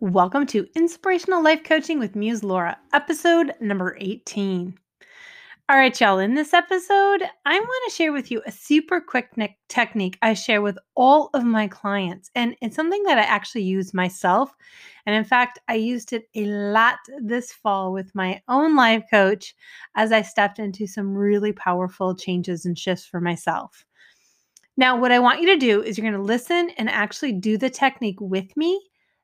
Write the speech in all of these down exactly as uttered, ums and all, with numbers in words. Welcome to Inspirational Life Coaching with Muse Laura, episode number eighteen. All right, y'all, in this episode, I want to share with you a super quick ne- technique I share with all of my clients, and it's something that I actually use myself. And in fact, I used it a lot this fall with my own life coach as I stepped into some really powerful changes and shifts for myself. Now, what I want you to do is you're going to listen and actually do the technique with me.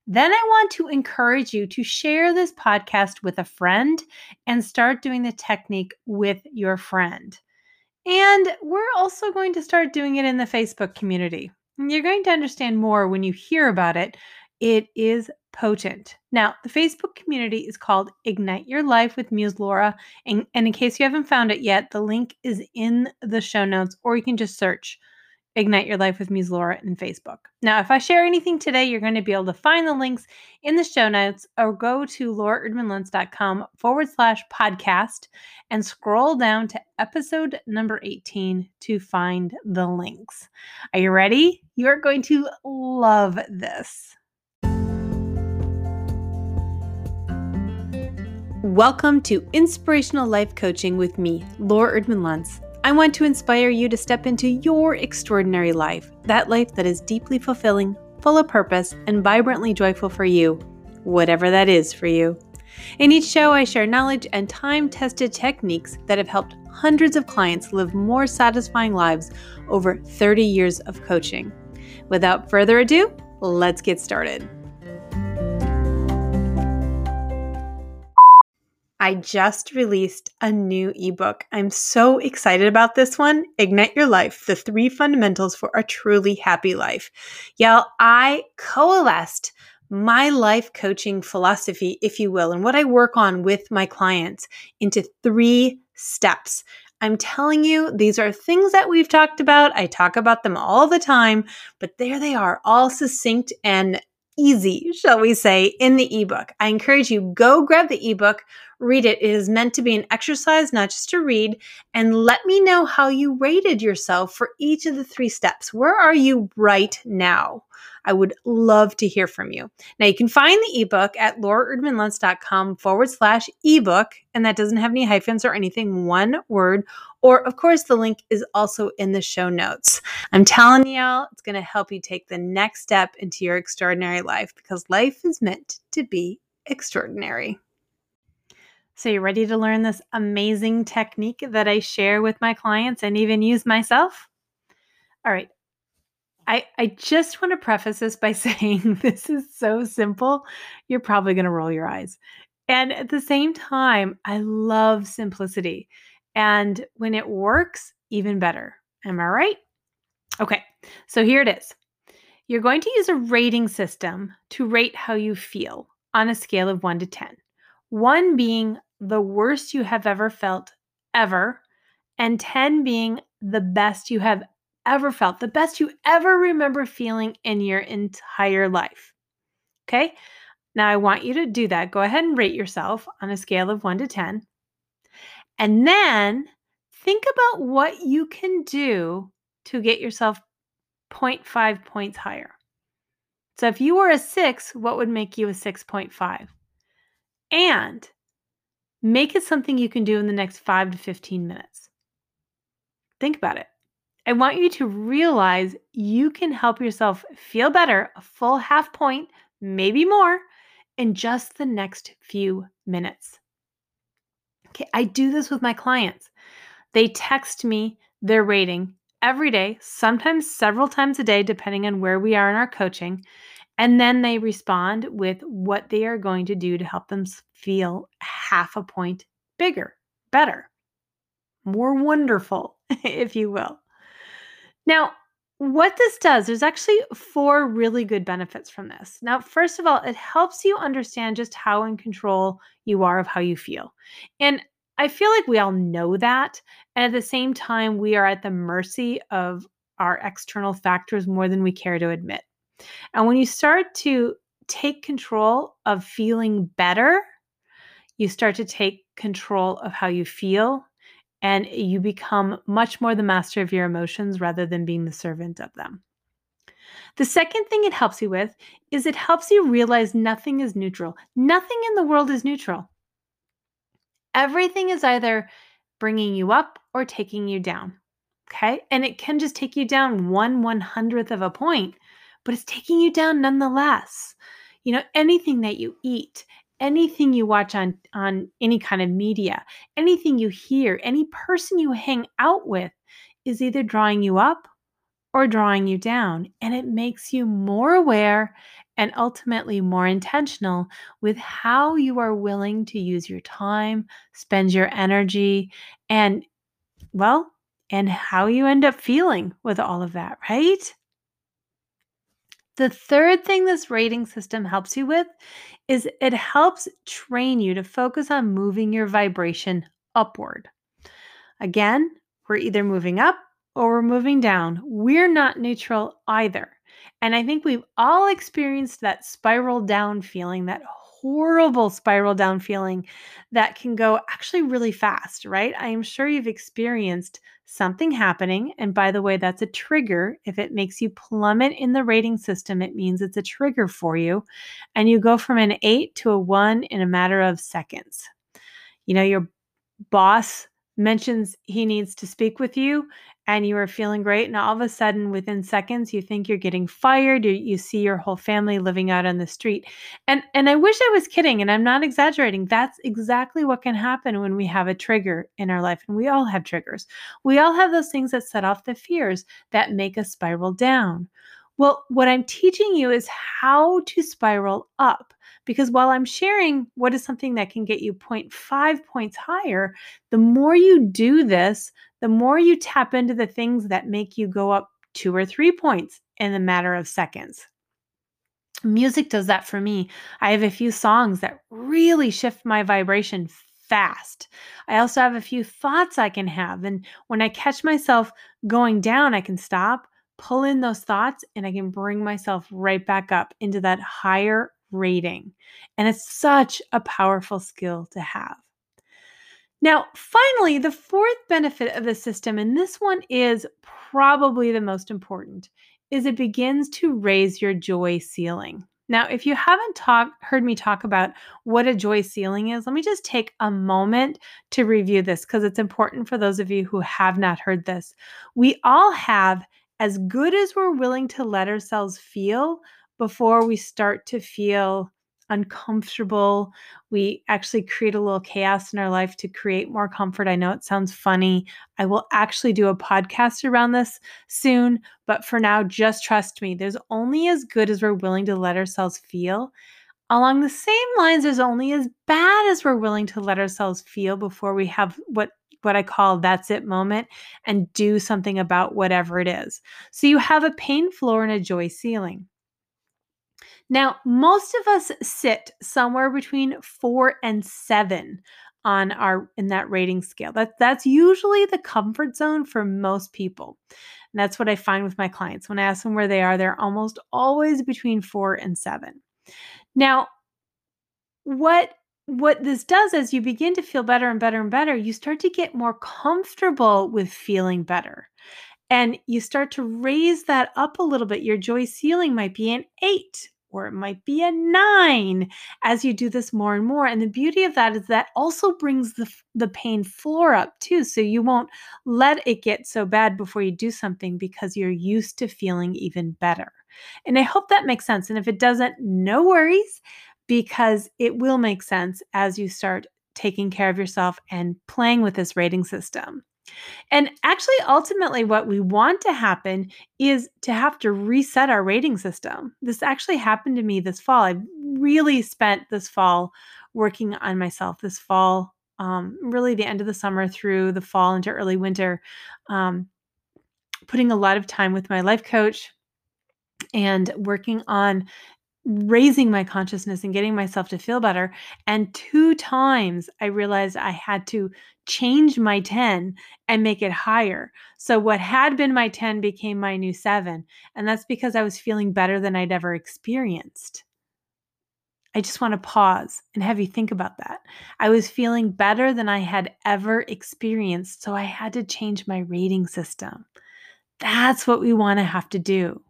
Then I want to encourage you to share this podcast with a friend and start doing the technique with your friend. And we're also going to start doing it in the Facebook community. You're going to understand more when you hear about it. It is potent. Now, the Facebook community is called Ignite Your Life with Muse Laura. And, and in case you haven't found it yet, the link is in the show notes, or you can just search Ignite Your Life with Muse Laura in Facebook. Now, if I share anything today, you're going to be able to find the links in the show notes, or go to lauraerdmanluntz.com forward slash podcast and scroll down to episode number eighteen to find the links. Are you ready? You're going to love this. Welcome to Inspirational Life Coaching with me, Laura Erdman Luntz. I want to inspire you to step into your extraordinary life, that life that is deeply fulfilling, full of purpose, and vibrantly joyful for you, whatever that is for you. In each show, I share knowledge and time-tested techniques that have helped hundreds of clients live more satisfying lives over thirty years of coaching. Without further ado, let's get started. I just released a new ebook. I'm so excited about this one. Ignite Your Life, the three fundamentals for a truly happy life. Y'all, I coalesced my life coaching philosophy, if you will, and what I work on with my clients into three steps. I'm telling you, these are things that we've talked about. I talk about them all the time, but there they are, all succinct and easy, shall we say, in the ebook. I encourage you, go grab the ebook, read it. It is meant to be an exercise, not just to read, and let me know how you rated yourself for each of the three steps. Where are you right now? I would love to hear from you. Now, you can find the ebook at lauraerdmanluntz.com forward slash ebook, and that doesn't have any hyphens or anything, one word. Or, of course, the link is also in the show notes. I'm telling y'all, it's going to help you take the next step into your extraordinary life, because life is meant to be extraordinary. So you ready to learn this amazing technique that I share with my clients and even use myself? All right. I, I just want to preface this by saying this is so simple, you're probably going to roll your eyes. And at the same time, I love simplicity. And when it works, even better. Am I right? Okay, so here it is. You're going to use a rating system to rate how you feel on a scale of one to ten. one being the worst you have ever felt, ever, and ten being the best you have ever felt, the best you ever remember feeling in your entire life. Okay? Now I want you to do that. Go ahead and rate yourself on a scale of one to ten. And then think about what you can do to get yourself zero point five points higher. So if you were a six, what would make you a six point five? And make it something you can do in the next five to fifteen minutes. Think about it. I want you to realize you can help yourself feel better, a full half point, maybe more, in just the next few minutes. Okay, I do this with my clients. They text me their rating every day, sometimes several times a day, depending on where we are in our coaching, and then they respond with what they are going to do to help them feel half a point bigger, better, more wonderful, if you will. Now, what this does, there's actually four really good benefits from this. Now, first of all, it helps you understand just how in control you are of how you feel. And I feel like we all know that. And at the same time, we are at the mercy of our external factors more than we care to admit. And when you start to take control of feeling better, you start to take control of how you feel, and you become much more the master of your emotions rather than being the servant of them. The second thing it helps you with is it helps you realize nothing is neutral. Nothing in the world is neutral. Everything is either bringing you up or taking you down, okay? And it can just take you down one one-hundredth of a point, but it's taking you down nonetheless. You know, anything that you eat, anything you watch on, on any kind of media, anything you hear, any person you hang out with is either drawing you up or drawing you down. And it makes you more aware and ultimately more intentional with how you are willing to use your time, spend your energy, and well, and how you end up feeling with all of that, right? The third thing this rating system helps you with is it helps train you to focus on moving your vibration upward. Again, we're either moving up or we're moving down. We're not neutral either. And I think we've all experienced that spiral down feeling, that horrible spiral down feeling that can go actually really fast, right? I am sure you've experienced something happening. And by the way, that's a trigger. If it makes you plummet in the rating system, it means it's a trigger for you. And you go from an eight to a one in a matter of seconds. You know, your boss mentions he needs to speak with you and you are feeling great. And all of a sudden, within seconds, you think you're getting fired. You, you see your whole family living out on the street. And, and I wish I was kidding, and I'm not exaggerating. That's exactly what can happen when we have a trigger in our life. And we all have triggers. We all have those things that set off the fears that make us spiral down. Well, what I'm teaching you is how to spiral up, because while I'm sharing what is something that can get you zero point five points higher, the more you do this, the more you tap into the things that make you go up two or three points in a matter of seconds. Music does that for me. I have a few songs that really shift my vibration fast. I also have a few thoughts I can have. And when I catch myself going down, I can stop, pull in those thoughts, and I can bring myself right back up into that higher rating. And it's such a powerful skill to have. Now, finally, the fourth benefit of the system, and this one is probably the most important, is it begins to raise your joy ceiling. Now, if you haven't talk, heard me talk about what a joy ceiling is, let me just take a moment to review this because it's important for those of you who have not heard this. We all have as good as we're willing to let ourselves feel before we start to feel uncomfortable. We actually create a little chaos in our life to create more comfort. I know it sounds funny. I will actually do a podcast around this soon, but for now, just trust me. There's only as good as we're willing to let ourselves feel. Along the same lines, there's only as bad as we're willing to let ourselves feel before we have what what I call that's it moment and do something about whatever it is. So you have a pain floor and a joy ceiling. Now, most of us sit somewhere between four and seven on our in that rating scale. That, that's usually the comfort zone for most people. And that's what I find with my clients. When I ask them where they are, they're almost always between four and seven. Now, what What this does is you begin to feel better and better and better. You start to get more comfortable with feeling better. And you start to raise that up a little bit. Your joy ceiling might be an eight. Or it might be a nine as you do this more and more. And the beauty of that is that also brings the, the pain floor up too. So you won't let it get so bad before you do something because you're used to feeling even better. And I hope that makes sense. And if it doesn't, no worries, because it will make sense as you start taking care of yourself and playing with this rating system. And actually, ultimately, what we want to happen is to have to reset our rating system. This actually happened to me this fall. I really spent this fall working on myself this fall, um, really the end of the summer through the fall into early winter, um, putting a lot of time with my life coach and working on raising my consciousness and getting myself to feel better. And two times I realized I had to change my ten and make it higher. So what had been my ten became my new seven. And that's because I was feeling better than I'd ever experienced. I just want to pause and have you think about that. I was feeling better than I had ever experienced. So I had to change my rating system. That's what we want to have to do.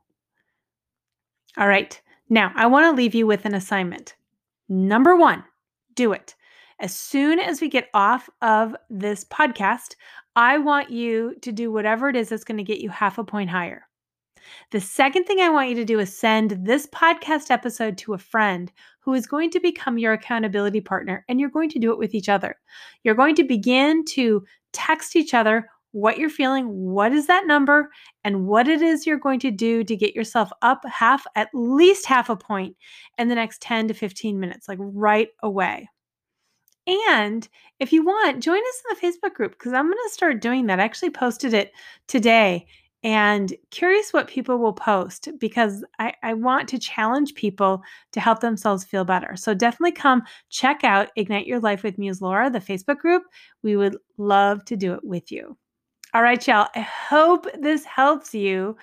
All right, now I want to leave you with an assignment. Number one, do it. As soon as we get off of this podcast, I want you to do whatever it is that's going to get you half a point higher. The second thing I want you to do is send this podcast episode to a friend who is going to become your accountability partner, and you're going to do it with each other. You're going to begin to text each other what you're feeling, what is that number, and what it is you're going to do to get yourself up half, at least half a point in the next ten to fifteen minutes, like right away. And if you want, join us in the Facebook group, because I'm going to start doing that. I actually posted it today and curious what people will post, because I, I want to challenge people to help themselves feel better. So definitely come check out Ignite Your Life with Muse Laura, the Facebook group. We would love to do it with you. All right, y'all. I hope this helps you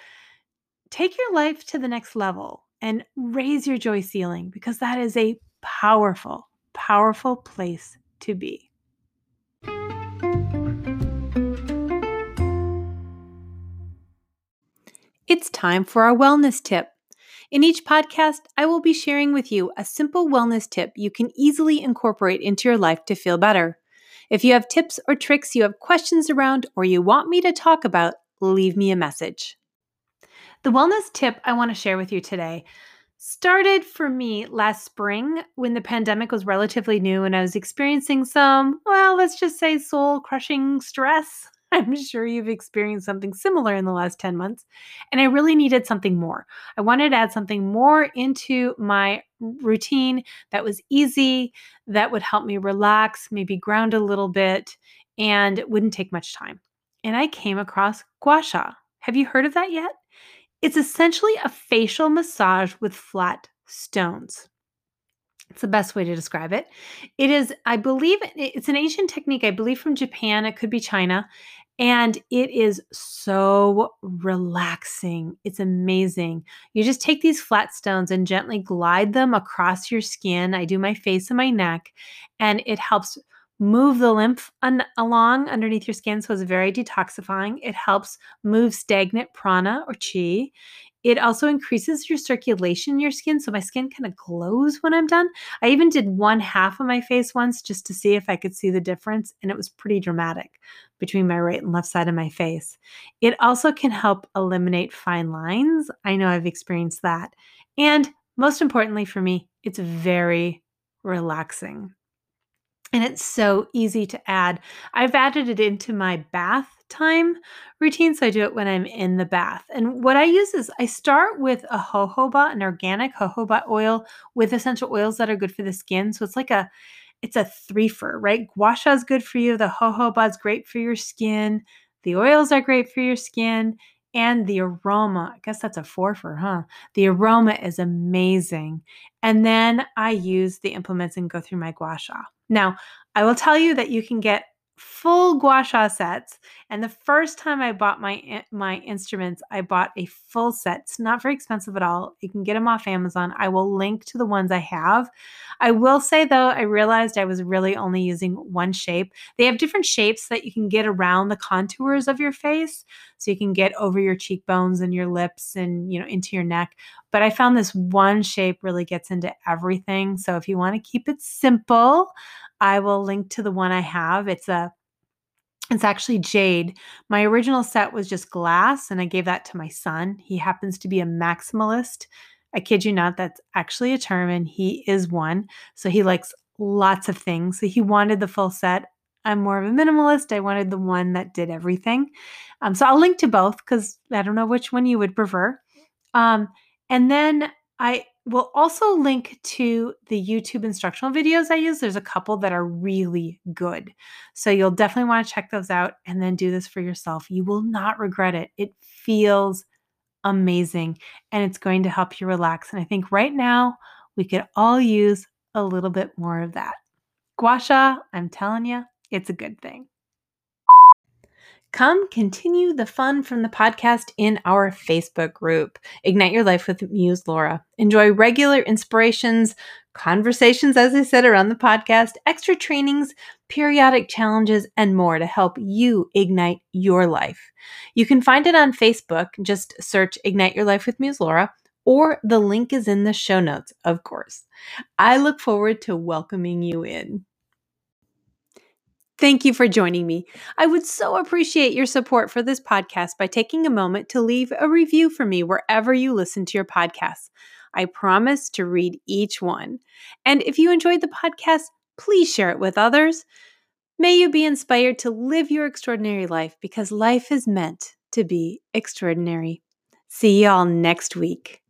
take your life to the next level and raise your joy ceiling, because that is a powerful, powerful place to be. It's time for our wellness tip. In each podcast, I will be sharing with you a simple wellness tip you can easily incorporate into your life to feel better. If you have tips or tricks you have questions around or you want me to talk about, leave me a message. The wellness tip I want to share with you today started for me last spring when the pandemic was relatively new and I was experiencing some, well, let's just say soul-crushing stress. I'm sure you've experienced something similar in the last ten months, and I really needed something more. I wanted to add something more into my routine that was easy, that would help me relax, maybe ground a little bit, and it wouldn't take much time. And I came across gua sha. Have you heard of that yet? It's essentially a facial massage with flat stones. It's the best way to describe it. It is, I believe, it's an ancient technique, I believe from Japan, it could be China, and it is so relaxing. It's amazing. You just take these flat stones and gently glide them across your skin. I do my face and my neck, and it helps move the lymph un- along underneath your skin, so it's very detoxifying. It helps move stagnant prana or chi. It also increases your circulation in your skin, so my skin kind of glows when I'm done. I even did one half of my face once just to see if I could see the difference, and it was pretty dramatic between my right and left side of my face. It also can help eliminate fine lines. I know I've experienced that. And most importantly for me, it's very relaxing. And it's so easy to add. I've added it into my bath time routine, so I do it when I'm in the bath. And what I use is I start with a jojoba, an organic jojoba oil with essential oils that are good for the skin. So it's like a, it's a threefer, right? Gua sha is good for you. The jojoba is great for your skin. The oils are great for your skin. And the aroma, I guess that's a fourfer, huh? The aroma is amazing. And then I use the implements and go through my gua sha. Now, I will tell you that you can get full gua sha sets. And the first time I bought my my instruments, I bought a full set. It's not very expensive at all. You can get them off Amazon. I will link to the ones I have. I will say, though, I realized I was really only using one shape. They have different shapes that you can get around the contours of your face. So you can get over your cheekbones and your lips and, you know, into your neck. But I found this one shape really gets into everything. So if you want to keep it simple, I will link to the one I have. It's a, it's actually jade. My original set was just glass, and I gave that to my son. He happens to be a maximalist. I kid you not, that's actually a term, and he is one. So he likes lots of things. So he wanted the full set. I'm more of a minimalist. I wanted the one that did everything. Um, so I'll link to both, because I don't know which one you would prefer. Um, and then I will also link to the YouTube instructional videos I use. There's a couple that are really good. So you'll definitely want to check those out and then do this for yourself. You will not regret it. It feels amazing, and it's going to help you relax. And I think right now we could all use a little bit more of that. Gua sha, I'm telling you, it's a good thing. Come continue the fun from the podcast in our Facebook group, Ignite Your Life with Muse Laura. Enjoy regular inspirations, conversations, as I said, around the podcast, extra trainings, periodic challenges, and more to help you ignite your life. You can find it on Facebook. Just search Ignite Your Life with Muse Laura. or the link is in the show notes, of course. I look forward to welcoming you in. Thank you for joining me. I would so appreciate your support for this podcast by taking a moment to leave a review for me wherever you listen to your podcasts. I promise to read each one. And if you enjoyed the podcast, please share it with others. May you be inspired to live your extraordinary life, because life is meant to be extraordinary. See y'all next week.